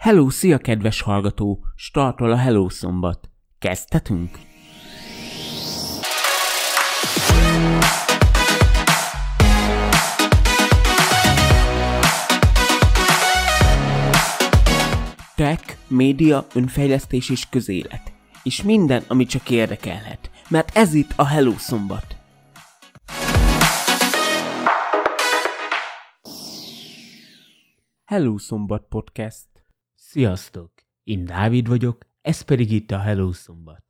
Helló, szia kedves hallgató! Startol a Helló Szombat! Kezdhetünk? Tech, média, önfejlesztés és közélet. És minden, ami csak érdekelhet. Mert ez itt a Helló Szombat! Helló Szombat Podcast. Sziasztok! Én Dávid vagyok, ez pedig itt a Helló Szombat.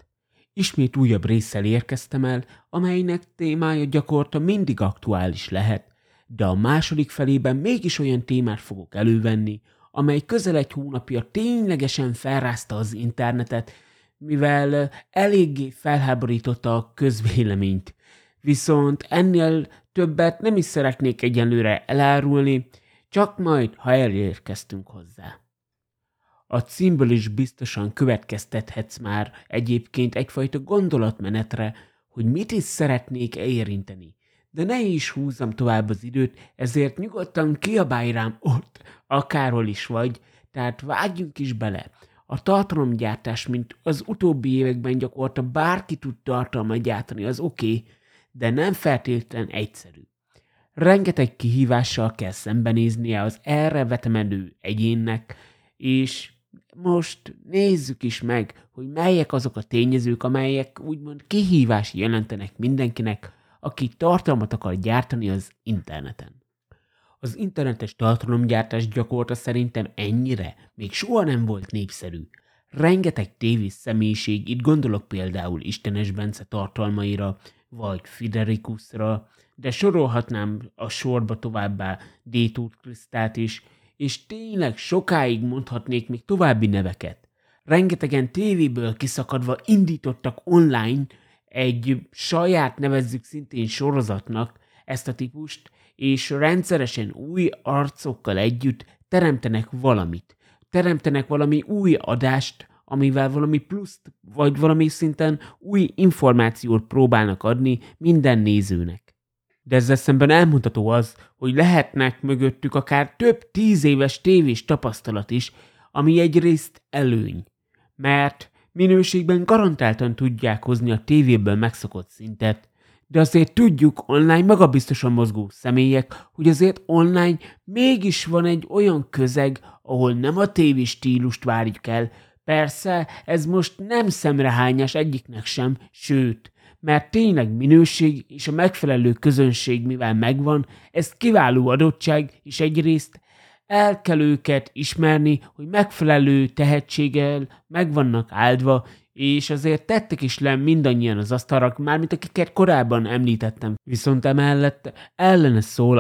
Ismét újabb résszel érkeztem el, amelynek témája gyakorta mindig aktuális lehet, de a második felében mégis olyan témát fogok elővenni, amely közel egy hónapja ténylegesen felrázta az internetet, mivel eléggé felháborította a közvéleményt. Viszont ennél többet nem is szeretnék egyenlőre elárulni, csak majd, ha elérkeztünk hozzá. A címből is biztosan következtethetsz már egyébként egyfajta gondolatmenetre, hogy mit is szeretnék érinteni. De ne is húzzam tovább az időt, ezért nyugodtan kiabálj rám ott, akárhol is vagy, tehát vágjunk is bele. A tartalomgyártás, mint az utóbbi években gyakorta bárki tud tartalmat gyártani, az oké, de nem feltétlen egyszerű. Rengeteg kihívással kell szembenéznie az erre vetemedő egyénnek, és most nézzük is meg, hogy melyek azok a tényezők, amelyek úgymond kihívást jelentenek mindenkinek, aki tartalmat akar gyártani az interneten. Az internetes tartalomgyártás gyakorlata szerintem ennyire még soha nem volt népszerű. Rengeteg tévés személyiség, itt gondolok például Istenes Bence tartalmaira, vagy Friderikuszra, de sorolhatnám a sorba továbbá Détúr Krisztát is, és tényleg sokáig mondhatnék még további neveket. Rengetegen tévéből kiszakadva indítottak online egy saját, nevezzük szintén sorozatnak ezt a típust, és rendszeresen új arcokkal együtt teremtenek valamit. Teremtenek valami új adást, amivel valami pluszt, vagy valami szinten új információt próbálnak adni minden nézőnek. De ezzel szemben elmondható az, hogy lehetnek mögöttük akár több 10 éves tévés tapasztalat is, ami egyrészt előny, mert minőségben garantáltan tudják hozni a tévéből megszokott szintet, de azért tudjuk online magabiztosan mozgó személyek, hogy azért online mégis van egy olyan közeg, ahol nem a tévés stílust várjuk el. Persze ez most nem szemrehányás egyiknek sem, sőt, mert tényleg minőség és a megfelelő közönség mivel megvan, ez kiváló adottság, és egyrészt el kell őket ismerni, hogy megfelelő tehetséggel meg vannak áldva, és azért tettek is le mindannyian az asztalra, mármint akiket korábban említettem. Viszont emellett ellene szól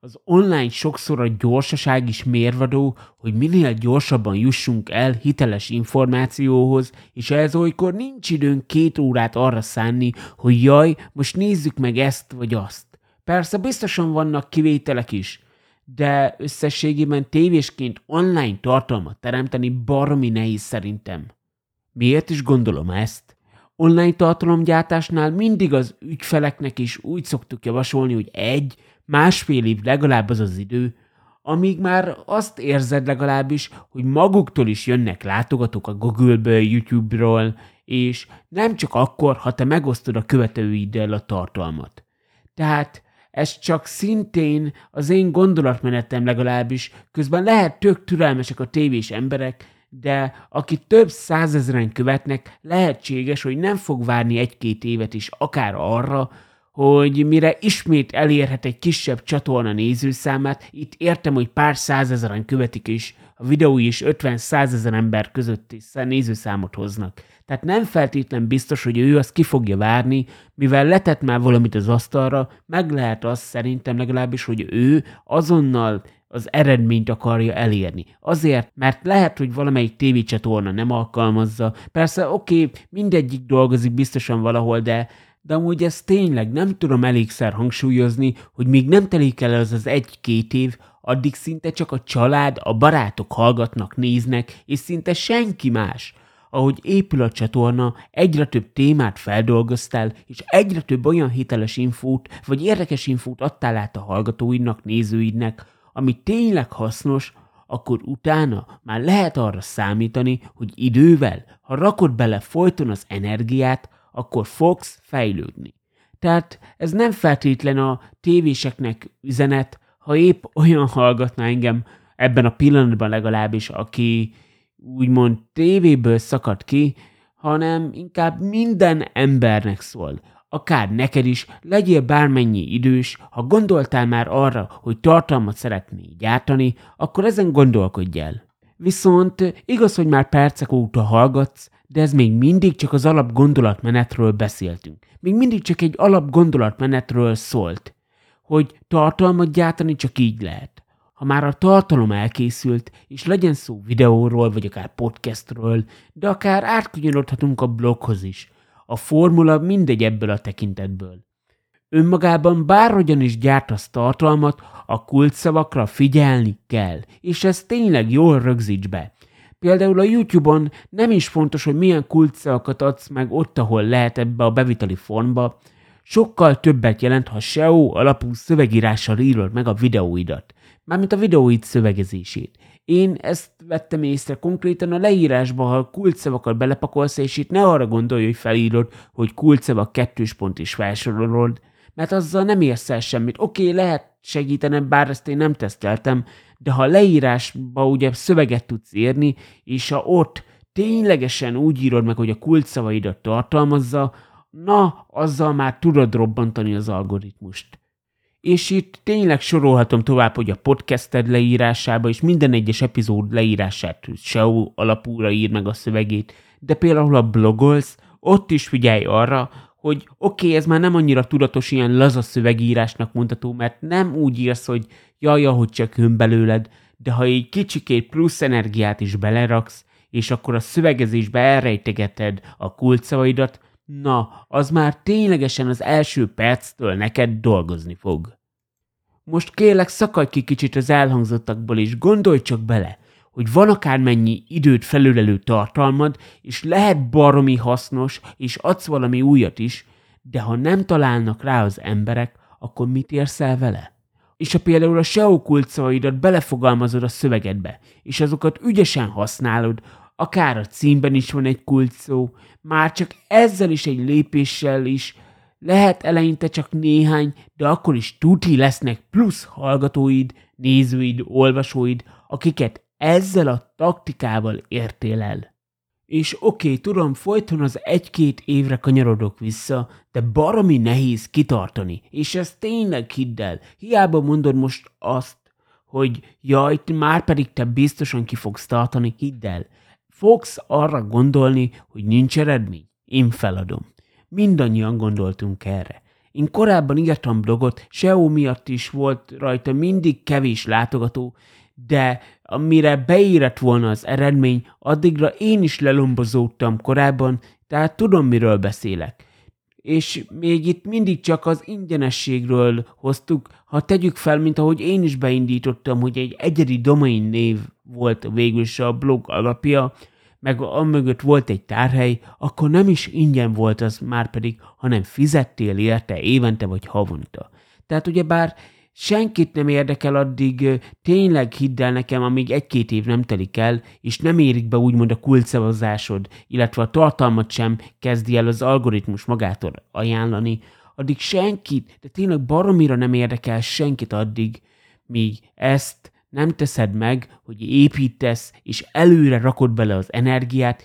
az online sokszor a gyorsaság is mérvadó, hogy minél gyorsabban jussunk el hiteles információhoz, és ez olykor nincs időnk 2 órát arra szánni, hogy jaj, most nézzük meg ezt vagy azt. Persze biztosan vannak kivételek is, de összességében tévésként online tartalmat teremteni baromi nehéz szerintem. Miért is gondolom ezt? Online tartalomgyártásnál mindig az ügyfeleknek is úgy szoktuk javasolni, hogy 1-1,5 év legalább az az idő, amíg már azt érzed legalábbis, hogy maguktól is jönnek látogatók a Google-ből, YouTube-ról, és nem csak akkor, ha te megosztod a követőiddel a tartalmat. Tehát ez csak szintén az én gondolatmenetem legalábbis, közben lehet tök türelmesek a tévés emberek, de aki több 100 ezeren követnek, lehetséges, hogy nem fog várni 1-2 évet is akár arra, hogy mire ismét elérhet egy kisebb csatorna nézőszámát, itt értem, hogy pár 100 ezeren követik is, a videói is 50-100 ezer ember közötti nézőszámot hoznak. Tehát nem feltétlen biztos, hogy ő azt ki fogja várni, mivel letett már valamit az asztalra, meg lehet azt szerintem legalábbis, hogy ő azonnal az eredményt akarja elérni. Azért, mert lehet, hogy valamelyik tévécsatorna nem alkalmazza. Persze, oké, mindegyik dolgozik biztosan valahol, de amúgy ezt tényleg nem tudom elégszer hangsúlyozni, hogy még nem telik el az 1-2 év, addig szinte csak a család, a barátok hallgatnak, néznek, és szinte senki más. Ahogy épül a csatorna, egyre több témát feldolgoztál, és egyre több olyan hiteles infót, vagy érdekes infót adtál át a hallgatóidnak, nézőidnek, ami tényleg hasznos, akkor utána már lehet arra számítani, hogy idővel, ha rakod bele folyton az energiát, akkor fogsz fejlődni. Tehát ez nem feltétlen a tévéseknek üzenet, ha épp olyan hallgatna engem ebben a pillanatban legalábbis, aki úgymond tévéből szakad ki, hanem inkább minden embernek szól. Akár neked is, legyél bármennyi idős, ha gondoltál már arra, hogy tartalmat szeretnél gyártani, akkor ezen gondolkodj el. Viszont igaz, hogy már percek óta hallgatsz, de ez még mindig csak az alapgondolatmenetről beszéltünk. Még mindig csak egy alapgondolatmenetről szólt, hogy tartalmat gyártani csak így lehet. Ha már a tartalom elkészült, és legyen szó videóról, vagy akár podcastről, de akár átkanyarodhatunk a bloghoz is. A formula mindegy ebből a tekintetből. Önmagában bárhogyan is gyártasz tartalmat, a kulcsszavakra figyelni kell, és ezt tényleg jól rögzíts be. Például a YouTube-on nem is fontos, hogy milyen kulcsszavakat adsz meg ott, ahol lehet ebbe a beviteli formba. Sokkal többet jelent, ha SEO alapú szövegírással írod meg a videóidat, mármint a videóid szövegezését. Én ezt vettem észre konkrétan a leírásba, ha kulcsszavakat belepakolsz, és itt ne arra gondolj, hogy felírod, hogy kulcsszavak 2 pont is felsorolod, mert azzal nem érsz el semmit. Oké, lehet segítenem, bár ezt én nem teszteltem, de ha leírásba ugye szöveget tudsz írni, és ha ott ténylegesen úgy írod meg, hogy a kulcsszavaidat tartalmazza, na, azzal már tudod robbantani az algoritmust. És itt tényleg sorolhatom tovább, hogy a podcasted leírásába és minden egyes epizód leírását SEO alapúra ír meg a szövegét, de például ha blogolsz, ott is figyelj arra, hogy oké, ez már nem annyira tudatos, ilyen laza szövegírásnak mondható, mert nem úgy írsz, hogy jaj, ahogy csak jön belőled, de ha így kicsikét plusz energiát is beleraksz, és akkor a szövegezésbe elrejtegeted a kulcsszavaidat, na, az már ténylegesen az első perctől neked dolgozni fog. Most kérlek, szakadj ki kicsit az elhangzottakból, és gondolj csak bele, hogy van akármennyi időt felölelő tartalmad, és lehet baromi hasznos, és adsz valami újat is, de ha nem találnak rá az emberek, akkor mit érsz el vele? És ha például a SEO kulcsszavaidat belefogalmazod a szövegedbe, és azokat ügyesen használod, akár a címben is van egy kulcsszó, már csak ezzel is egy lépéssel is, lehet eleinte csak néhány, de akkor is tuti lesznek plusz hallgatóid, nézőid, olvasóid, akiket ezzel a taktikával értél el. És oké, tudom, folyton az 1-2 évre kanyarodok vissza, de baromi nehéz kitartani, és ezt tényleg hidd el, hiába mondod most azt, hogy jaj, már pedig te biztosan ki fogsz tartani, hidd el. Fogsz arra gondolni, hogy nincs eredmény? Én feladom. Mindannyian gondoltunk erre. Én korábban írtam blogot, SEO miatt is volt rajta mindig kevés látogató, de amire beírett volna az eredmény, addigra én is lelombozódtam korábban, tehát tudom, miről beszélek. És még itt mindig csak az ingyenességről hoztuk, ha tegyük fel, mint ahogy én is beindítottam, hogy egy egyedi domain név volt végül is a blog alapja, meg amögött volt egy tárhely, akkor nem is ingyen volt az már pedig, hanem fizettél érte évente vagy havonta. Tehát ugyebár senkit nem érdekel addig, tényleg hidd el nekem, amíg 1-2 év nem telik el, és nem érik be úgymond a kulcsszavazásod, illetve a tartalmat sem kezdi el az algoritmus magától ajánlani, addig senkit, de tényleg baromira nem érdekel senkit addig, míg ezt nem teszed meg, hogy építesz, és előre rakod bele az energiát,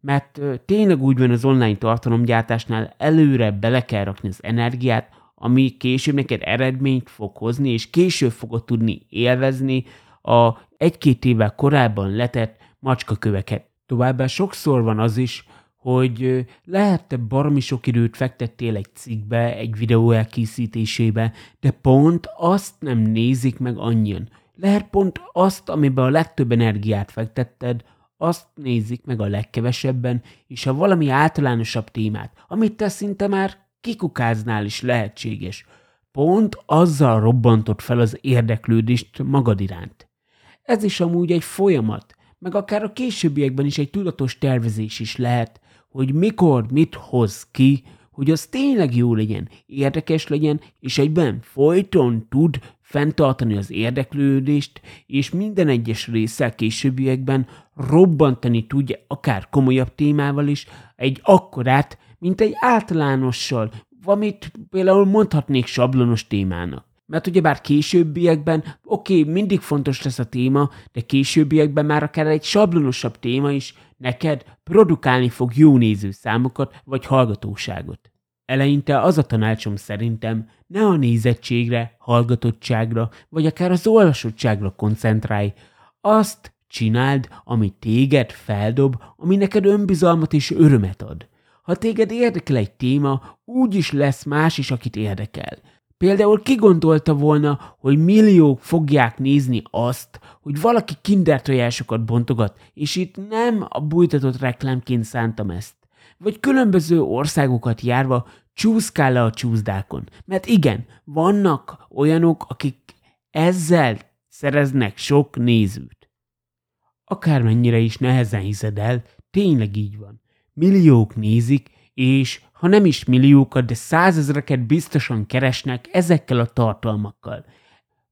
mert tényleg úgy van az online tartalomgyártásnál, előre bele kell rakni az energiát, ami később neked eredményt fog hozni, és később fogod tudni élvezni a 1-2 évvel korábban letett macskaköveket. Továbbá sokszor van az is, hogy lehet te baromi sok időt fektettél egy cikkbe, egy videó elkészítésébe, de pont azt nem nézik meg annyian. Lehet pont azt, amiben a legtöbb energiát fektetted, azt nézik meg a legkevesebben, és ha valami általánosabb témát, amit te szinte már kikukáznál is lehetséges. Pont azzal robbantott fel az érdeklődést magad iránt. Ez is amúgy egy folyamat, meg akár a későbbiekben is egy tudatos tervezés is lehet, hogy mikor mit hoz ki, hogy az tényleg jó legyen, érdekes legyen, és egyben folyton tud fenntartani az érdeklődést, és minden egyes résszel későbbiekben robbantani tudja akár komolyabb témával is egy akkorát, mint egy általánossal, amit például mondhatnék sablonos témának. Mert ugyebár későbbiekben, mindig fontos lesz a téma, de későbbiekben már akár egy sablonosabb téma is neked produkálni fog jó nézőszámokat vagy hallgatóságot. Eleinte az a tanácsom szerintem, ne a nézettségre, hallgatottságra, vagy akár az olvasottságra koncentrálj. Azt csináld, ami téged feldob, ami neked önbizalmat és örömet ad. Ha téged érdekel egy téma, úgy is lesz más is, akit érdekel. Például ki gondolta volna, hogy milliók fogják nézni azt, hogy valaki kindertojásokat bontogat, és itt nem a bújtatott reklámként szántam ezt. Vagy különböző országokat járva csúszkál le a csúszdákon. Mert igen, vannak olyanok, akik ezzel szereznek sok nézőt. Akármennyire is nehezen hiszed el, tényleg így van. Milliók nézik, és ha nem is milliókat, de százezreket biztosan keresnek ezekkel a tartalmakkal.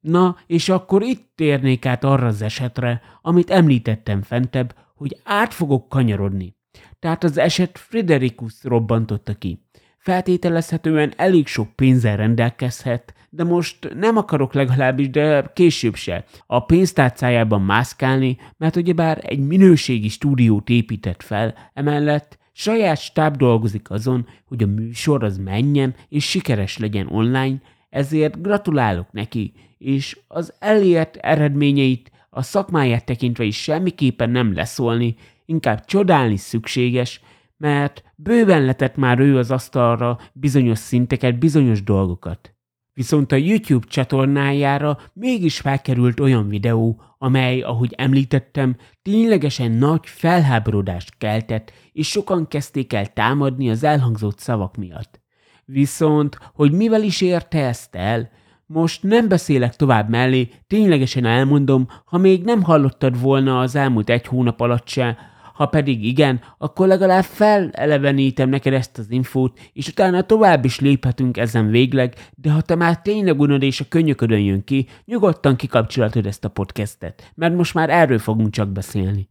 Na, és akkor itt térnék át arra az esetre, amit említettem fentebb, hogy át fogok kanyarodni. Tehát az eset Friderikusz robbantotta ki. Feltételezhetően elég sok pénzzel rendelkezhet, de most nem akarok legalábbis, de később se a pénztárcájában mászkálni, mert ugyebár egy minőségi stúdiót épített fel, emellett saját stáb dolgozik azon, hogy a műsor az menjen és sikeres legyen online, ezért gratulálok neki, és az elért eredményeit a szakmáját tekintve is semmiképpen nem leszólni, inkább csodálni szükséges, mert bőven letett már ő az asztalra bizonyos szinteket, bizonyos dolgokat. Viszont a YouTube csatornájára mégis felkerült olyan videó, amely, ahogy említettem, ténylegesen nagy felháborodást keltett, és sokan kezdték el támadni az elhangzott szavak miatt. Viszont, hogy mivel is érte ezt el, most nem beszélek tovább mellé, ténylegesen elmondom, ha még nem hallottad volna az elmúlt egy hónap alatt se, ha pedig igen, akkor legalább felelevenítem neked ezt az infót, és utána tovább is léphetünk ezen végleg, de ha te már tényleg unod és a könnyöködön jön ki, nyugodtan kikapcsolatod ezt a podcastet, mert most már erről fogunk csak beszélni.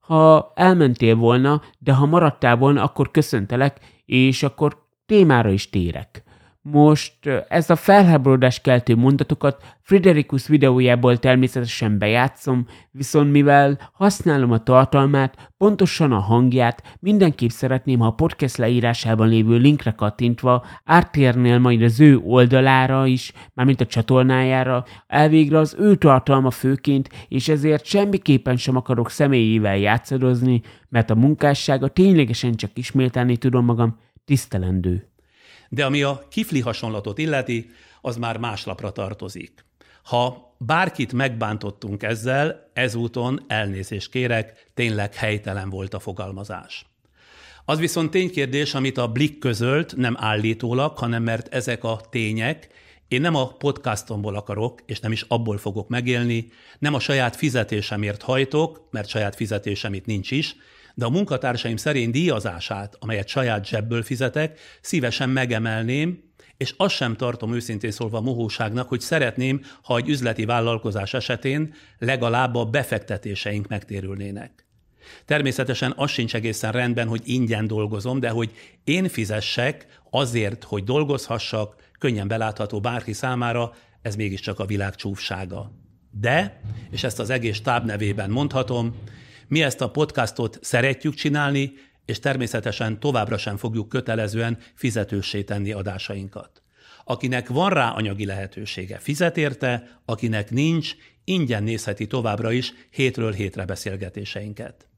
Ha elmentél volna, de ha maradtál volna, akkor köszöntelek, és akkor témára is térek. Most ez a felháborodás keltő mondatokat Friderikusz videójából természetesen bejátszom, viszont mivel használom a tartalmát, pontosan a hangját, mindenképp szeretném, ha a podcast leírásában lévő linkre kattintva áttérnél majd az ő oldalára is, mármint a csatornájára, elvégre az ő tartalma főként, és ezért semmiképpen sem akarok személyével játszadozni, mert a munkássága ténylegesen csak ismételni tudom magam, tisztelendő. De ami a kifli hasonlatot illeti, az már más lapra tartozik. Ha bárkit megbántottunk ezzel, ezúton elnézést kérek, tényleg helytelen volt a fogalmazás. Az viszont ténykérdés, amit a Blikk közölt, nem állítólag, hanem mert ezek a tények, én nem a podcastomból akarok, és nem is abból fogok megélni, nem a saját fizetésemért hajtok, mert saját fizetésem itt nincs is, de a munkatársaim szerint díjazását, amelyet saját zsebből fizetek, szívesen megemelném, és azt sem tartom őszintén szólva mohóságnak, hogy szeretném, ha egy üzleti vállalkozás esetén legalább a befektetéseink megtérülnének. Természetesen az sincs egészen rendben, hogy ingyen dolgozom, de hogy én fizessek azért, hogy dolgozhassak, könnyen belátható bárki számára, ez mégiscsak a világ csúfsága. De, és ezt az egész stáb nevében mondhatom, mi ezt a podcastot szeretjük csinálni, és természetesen továbbra sem fogjuk kötelezően fizetőssé tenni adásainkat. Akinek van rá anyagi lehetősége, fizet érte, akinek nincs, ingyen nézheti továbbra is hétről hétre beszélgetéseinket.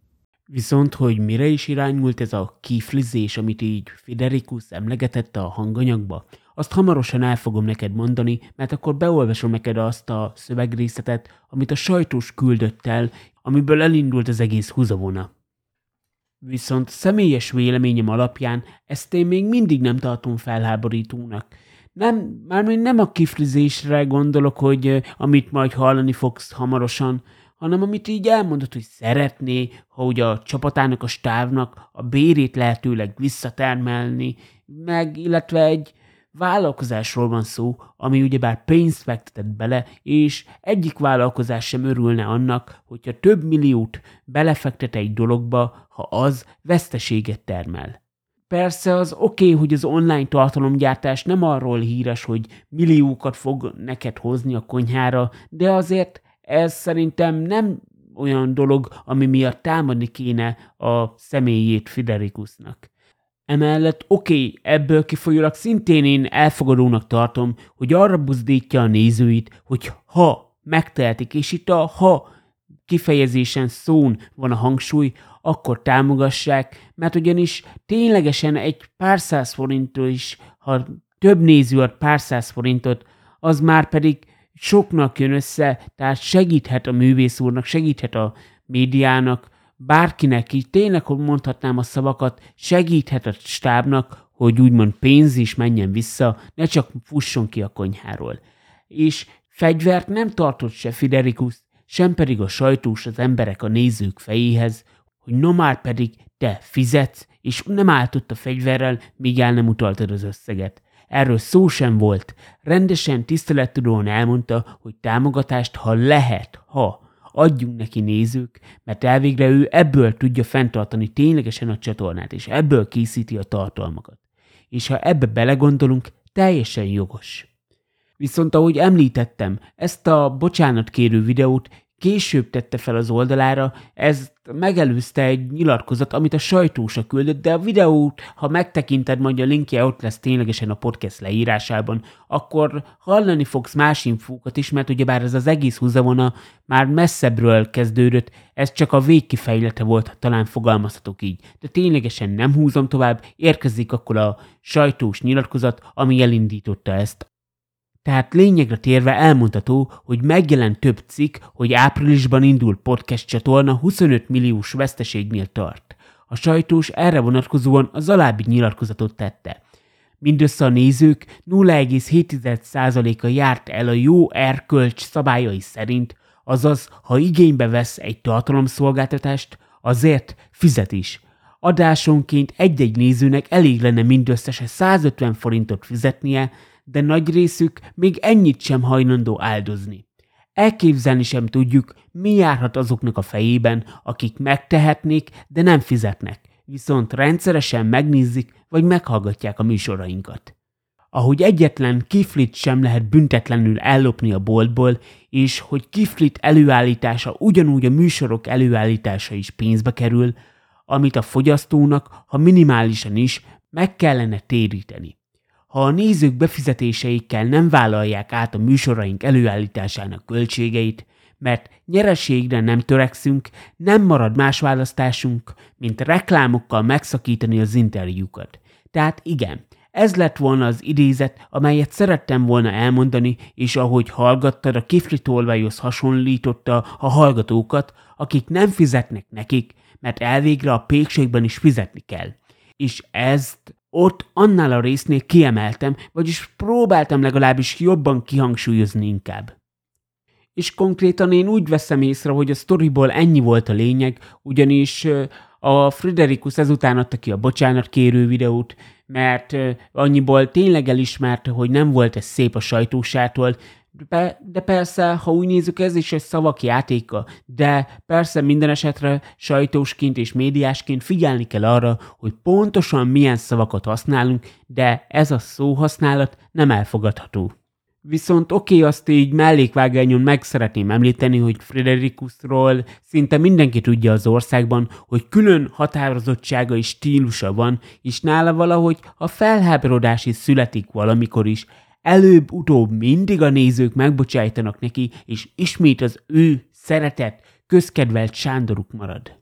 Viszont, hogy mire is irányult ez a kiflizés, amit így Friderikusz emlegetette a hanganyagba, azt hamarosan el fogom neked mondani, mert akkor beolvasom neked azt a szövegrészetet, amit a sajtós küldött el, amiből elindult az egész húzavona. Viszont személyes véleményem alapján ezt én még mindig nem tartom felháborítónak. Már nem a kiflizésre gondolok, hogy amit majd hallani fogsz hamarosan, hanem amit így elmondott, hogy szeretné, ha ugye a csapatának, a stávnak a bérét lehetőleg visszatermelni, meg illetve egy vállalkozásról van szó, ami ugyebár pénzt fektetett bele, és egyik vállalkozás sem örülne annak, hogyha több milliót belefektet egy dologba, ha az veszteséget termel. Persze az oké, hogy az online tartalomgyártás nem arról híres, hogy milliókat fog neked hozni a konyhára, de azért ez szerintem nem olyan dolog, ami miatt támadni kéne a személyét Friderikusznak. Emellett oké, ebből kifolyólag szintén én elfogadónak tartom, hogy arra buzdítja a nézőit, hogy ha megtehetik, és itt a ha kifejezésen szón van a hangsúly, akkor támogassák, mert ugyanis ténylegesen egy pár száz forinttól is, ha több néző ad pár száz forintot, az már pedig soknak jön össze, tehát segíthet a művész úrnak, segíthet a médiának, bárkinek így, tényleg, hogy mondhatnám a szavakat, segíthet a stábnak, hogy úgymond pénz is menjen vissza, ne csak fusson ki a konyháról. És fegyvert nem tartott se Friderikusz, sem pedig a sajtós az emberek a nézők fejéhez, hogy no már pedig te fizetsz, és nem álltott a fegyverrel, míg el nem utaltad az összeget. Erről szó sem volt. Rendesen, tisztelettudóan elmondta, hogy támogatást, ha lehet, adjunk neki nézők, mert elvégre ő ebből tudja fenntartani ténylegesen a csatornát, és ebből készíti a tartalmakat. És ha ebbe belegondolunk, teljesen jogos. Viszont ahogy említettem, ezt a bocsánatkérő videót később tette fel az oldalára, ezt megelőzte egy nyilatkozat, amit a sajtósa küldött, de a videót, ha megtekinted, majd a linkje ott lesz ténylegesen a podcast leírásában, akkor hallani fogsz más infókat is, mert ugyebár ez az egész húzavona már messzebbről kezdődött, ez csak a végkifejlete volt, talán fogalmazhatok így. De ténylegesen nem húzom tovább, érkezik akkor a sajtós nyilatkozat, ami elindította ezt. Tehát lényegre térve elmondható, hogy megjelent több cikk, hogy áprilisban indul podcast csatorna, 25 milliós veszteségnél tart. A sajtós erre vonatkozóan az alábbi nyilatkozatot tette. Mindössze a nézők 0,7%-a járt el a jó erkölcs szabályai szerint, azaz, ha igénybe vesz egy tartalomszolgáltatást, azért fizet is. Adásonként egy-egy nézőnek elég lenne mindösszesen 150 forintot fizetnie, de nagy részük még ennyit sem hajlandó áldozni. Elképzelni sem tudjuk, mi járhat azoknak a fejében, akik megtehetnék, de nem fizetnek, viszont rendszeresen megnézik vagy meghallgatják a műsorainkat. Ahogy egyetlen kiflit sem lehet büntetlenül ellopni a boltból, és hogy kiflit előállítása ugyanúgy a műsorok előállítása is pénzbe kerül, amit a fogyasztónak, ha minimálisan is, meg kellene téríteni. Ha a nézők befizetéseikkel nem vállalják át a műsoraink előállításának költségeit, mert nyereségre nem törekszünk, nem marad más választásunk, mint reklámokkal megszakítani az interjúkat. Tehát igen, ez lett volna az idézet, amelyet szerettem volna elmondani, és ahogy hallgattad, a kiflitolvajhoz hasonlította a hallgatókat, akik nem fizetnek nekik, mert elvégre a pékségben is fizetni kell. És ezt ott annál a résznél kiemeltem, vagyis próbáltam legalábbis jobban kihangsúlyozni inkább. És konkrétan én úgy veszem észre, hogy a sztoriból ennyi volt a lényeg, ugyanis a Friderikusz ezután adta ki a bocsánatkérő videót, mert annyiból tényleg elismerte, hogy nem volt ez szép a sajtósától, de persze, ha úgy nézzük, ez is egy szavak játéka, de persze minden esetre sajtósként és médiásként figyelni kell arra, hogy pontosan milyen szavakat használunk, de ez a szóhasználat nem elfogadható. Viszont oké, azt így mellékvágányon meg szeretném említeni, hogy Friderikuszról szinte mindenki tudja az országban, hogy külön határozottsága és stílusa van, és nála valahogy a felháborodás is születik valamikor is, előbb-utóbb mindig a nézők megbocsájtanak neki, és ismét az ő szeretett, közkedvelt Sándoruk marad.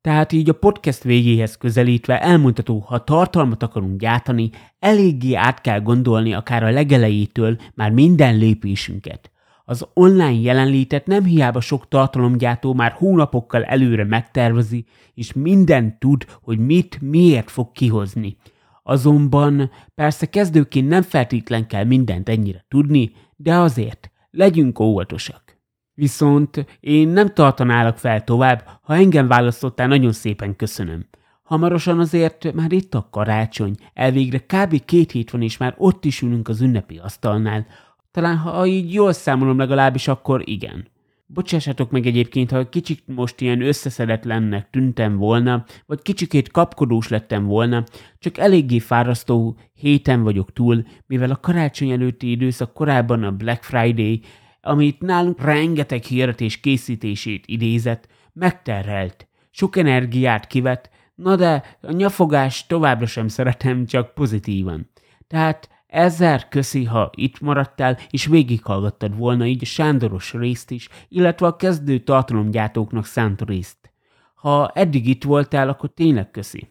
Tehát így a podcast végéhez közelítve elmondható, ha tartalmat akarunk gyártani, eléggé át kell gondolni akár a legelejétől már minden lépésünket. Az online jelenlétet nem hiába sok tartalomgyártó már hónapokkal előre megtervezi, és mindent tud, hogy mit, miért fog kihozni. Azonban persze kezdőként nem feltétlen kell mindent ennyire tudni, de azért legyünk óvatosak. Viszont én nem tartanálak fel tovább, ha engem választottál, nagyon szépen köszönöm. Hamarosan azért már itt a karácsony, elvégre kb. 2 hét van, és már ott is ülünk az ünnepi asztalnál. Talán ha így jól számolom legalábbis, akkor igen. Bocsássátok meg egyébként, ha kicsit most ilyen összeszedetlennek tűntem volna, vagy kicsikét kapkodós lettem volna, csak eléggé fárasztó héten vagyok túl, mivel a karácsony előtti időszak korábban a Black Friday, amit nálunk rengeteg hirdetés készítését idézett, megterhelt, sok energiát kivett, na de a nyafogást továbbra sem szeretem, csak pozitívan. Tehát ezzel köszi, ha itt maradtál, és végighallgattad volna így a Sándoros részt is, illetve a kezdő tartalomgyártóknak szánt részt. Ha eddig itt voltál, akkor tényleg köszi.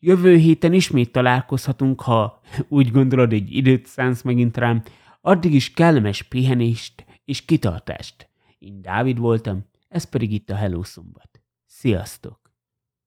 Jövő héten ismét találkozhatunk, ha úgy gondolod, egy időt szánsz megint rám. Addig is kellemes pihenést és kitartást. Én Dávid voltam, ez pedig itt a Helló Szombat. Sziasztok!